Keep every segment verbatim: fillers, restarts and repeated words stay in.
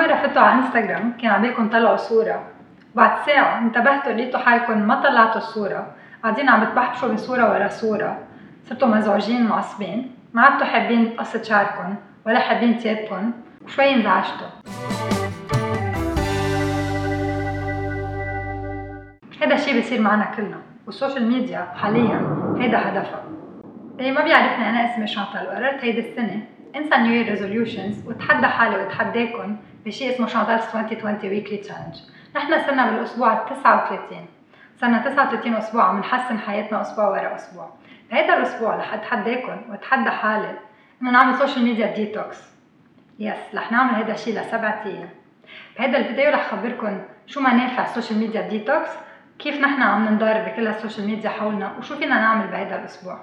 مرة فتوا على انستغرام كان عبالكم طلعوا صورة، بعد ساعة انتبهتوا لقيتوا حالكم ما طلعتوا الصورة، قاعدين عم بتبحشوا بصورة ورا صورة، صرتوا مزعوجين معصبين، ما عدتوا حابين قصة شعركم ولا حابين ثيابكم وشوي انزعجتوا. هذا الشيء بيصير معنا كلنا، والسوشيال ميديا حاليا هذا هدفها. اللي ما بيعرفني، انا اسمي شانتال، وقررت هيدي السنة انسى نيو يير ريزوليوشنز واتحدى حالي واتحداكم بشيء اسمه شانتال عشرين عشرين ويكلي تشالنج. نحن صرنا بالاسبوع تسعة وثلاثين، صرنا تسعة وثلاثين اسبوع عم نحسن حياتنا اسبوع ورا اسبوع. بهذا الاسبوع رح اتحداكم واتحدى حالي انه نعمل سوشيال ميديا ديتوكس. يس، رح نعمل هذا الشيء لسبعة ايام. بهذا الفيديو رح خبركم شو منافع السوشيال ميديا ديتوكس، كيف نحن عم ندار بكل السوشيال ميديا حولنا، وشو فينا نعمل بهذا الاسبوع.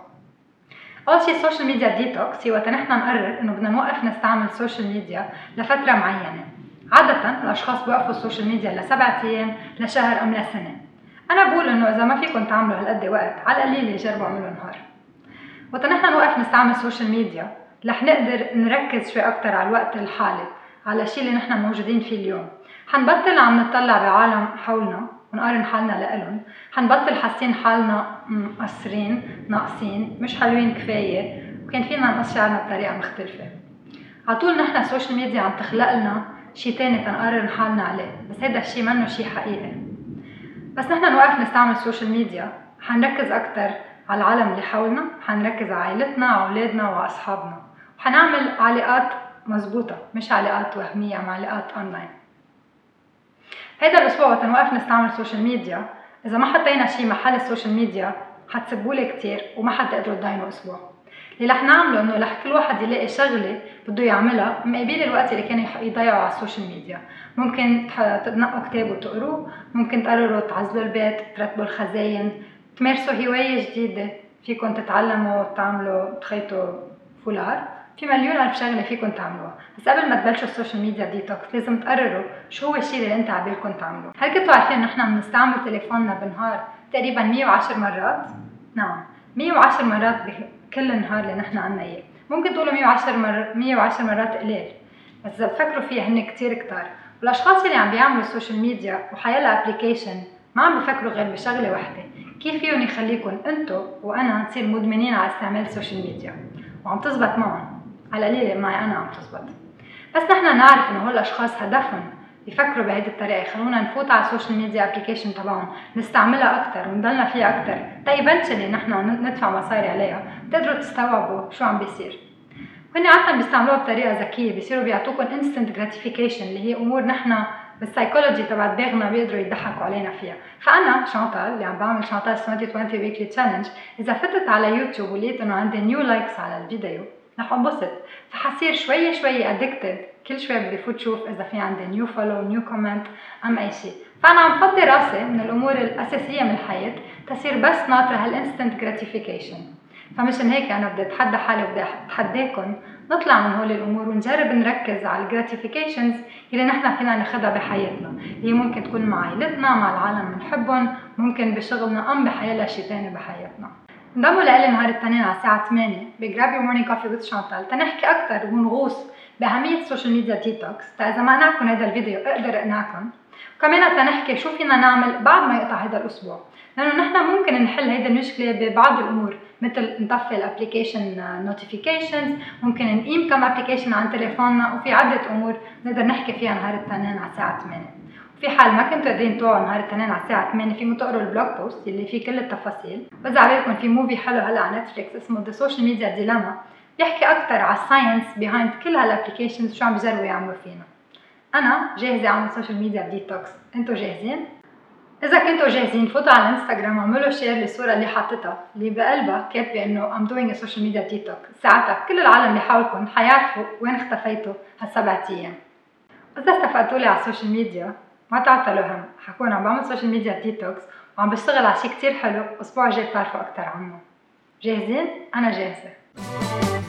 اول شيء السوشيال ميديا ديتوكس هي وقت نحن نقرر انه بدنا نوقف نستعمل السوشيال ميديا لفتره معينه. عاده الاشخاص بيوقفوا السوشيال ميديا لسبعة ايام، لشهر، ام لسنه. انا بقول انه اذا ما فيكم تعملوا هالقد وقت، على القليل جربوا اعملوا نهار. وقت نحن نوقف نستعمل السوشيال ميديا رح نقدر نركز شوي اكثر على الوقت الحالي، على الشيء اللي نحن موجودين فيه اليوم. حنبطل عم نطلع بعالم حولنا ونقارن حالنا لإلهم، حنبطل حاسين حالنا مقصرين، ناقصين، مش حلوين كفاية، وكان فينا نقص شعرنا بطريقة مختلفة. عطول نحن السوشيال ميديا عم تخلق لنا شيء تاني تنقارن حالنا عليه، بس هذا الشيء منه شيء حقيقي. بس نحن نوقف نستعمل السوشيال ميديا حنركز أكتر على العالم اللي حولنا، حنركز على عائلتنا، على أولادنا وأصحابنا، وحنعمل علاقات مزبوطة، مش علاقات وهمية مع علاقات أونلاين. هيدا الاسبوع وقت نوقف نستعمل السوشيال ميديا، اذا ما حطينا شيء محل السوشيال ميديا حتسبولي كتير وما حتقدروا تضاينوا اسبوع. اللي رح نعمله انه رح كل واحد يلاقي شغله بده يعملها مقابل الوقت اللي كان يضيعه على السوشيال ميديا. ممكن تنقوا كتاب وتقروه، ممكن تقرروا تعزلوا البيت، ترتبوا الخزاين، تمارسوا هوايه جديده، فيكم تتعلموا تعملوا تخيطوا فولار، في مليون ألف شغلة فيكم تعملوها. بس قبل ما تبلشوا السوشيال ميديا ديتوكس لازم تقرروا شو هو الشيء اللي انت عبالكم تعملوه. هل كنتوا عارفين ان احنا بنستعمل تليفوننا بالنهار تقريبا مية وعشر مرات؟ نعم، مية وعشر مرات بكل نهار اللي نحن عنا اياه. ممكن تقولوا مية وعشر, مر... مية وعشر مرات قليل، بس اذا بتفكروا فيها هن كتير كتار. والاشخاص اللي عم بيعملوا السوشيال ميديا وحيلا ابليكيشن ما عم بفكروا غير بشغلة واحدة، كيف فيهم يخليكم انتوا وانا نصير مدمنين على استعمال السوشيال ميديا وعم تزبط معهم. على القليل معي أنا عم تزبط. بس نحن نعرف إنه هول الأشخاص هدفهم يفكروا بهذه الطريقة، يخلونا نفوت على السوشيال ميديا أبليكيشن تبعهم، نستعملها أكتر ونضلنا فيها أكتر، تايبنشلي نحن ندفع مصاري عليها. بتقدروا تستوعبوا شو عم بيصير. وإني عادة بيستعملوها بطريقة ذكية، بيصيروا بيعطوكم instant gratification اللي هي أمور نحن بالسايكولوجي تبع دماغنا بيقدروا يضحكوا علينا فيها. فأنا شانتال اللي عم بعمل شانتال عشرين عشرين ويكلي تشالنج، إذا فتت على يوتيوب ولقيت إنه عندي نيو لايكس على الفيديو رح انبسط، فحصير شوي شوي ادكتد، كل شوي بدي فوت شوف اذا في عندي نيو فولو، نيو كومنت، ام اي شيء. فانا عم فضي راسي من الامور الاساسيه من الحياه تصير بس ناطره هالانستنت جراتيفيكيشن. فمشان هيك انا بدي اتحدى حالي وبدي اتحداكم نطلع من هول الامور ونجرب نركز على الجراتيفيكيشنز اللي نحن فينا ناخذها بحياتنا، اللي ممكن تكون مع عائلتنا، مع العالم بنحبهم، ممكن بشغلنا، ام بحيلا شيء ثاني بحياتنا. انضموا لإلي نهار التنين على الساعة ثمانية بGrab your morning coffee with Chantal تنحكي أكتر ونغوص بأهمية السوشيال ميديا ديتوكس، فإذا ما قنعكم هذا الفيديو أقدر أقنعكم. وكمان تنحكي شو فينا نعمل بعد ما يقطع هذا الأسبوع، لأنه نحن ممكن نحل هيدا المشكلة ببعض الأمور، مثل نطفي الابليكيشن نوتيفيكيشنز، ممكن نقيم كم ابليكيشن عن تليفوننا، وفي عدة أمور نقدر نحكي فيها نهار التنين على الساعة ثمانية. في حال ما كنتوا قادرين توعوا نهار التنين على الساعة ثمانية فيكم تقروا البلوج بوست اللي فيه كل التفاصيل. بس عليكم في موفي حلو هلا على نتفليكس اسمه The Social Media Dilemma، بيحكي أكتر على الساينس بيهايند كل هالابليكيشنز شو عم بيجربوا يعملوا فينا. أنا جاهزة أعمل سوشيال ميديا ديتوكس، أنتوا جاهزين؟ إذا كنتوا جاهزين فوتوا على الانستغرام وعملوا شير للصورة اللي حاطتها اللي بقلبها كاتبة إنه I'm doing a social media detox. ساعتها كل العالم اللي حولكم حيعرفوا وين اختفيتوا هالسبعة أيام. وإذا استفدتوا لي على السوشيال ميديا ما تعطلوا هم، حكون عم بعمل سوشيال ميديا ديتوكس وعم بشتغل على شيء كتير حلو، أسبوع جاي بتعرفوا أكتر عنه. جاهزين؟ أنا جاهزة.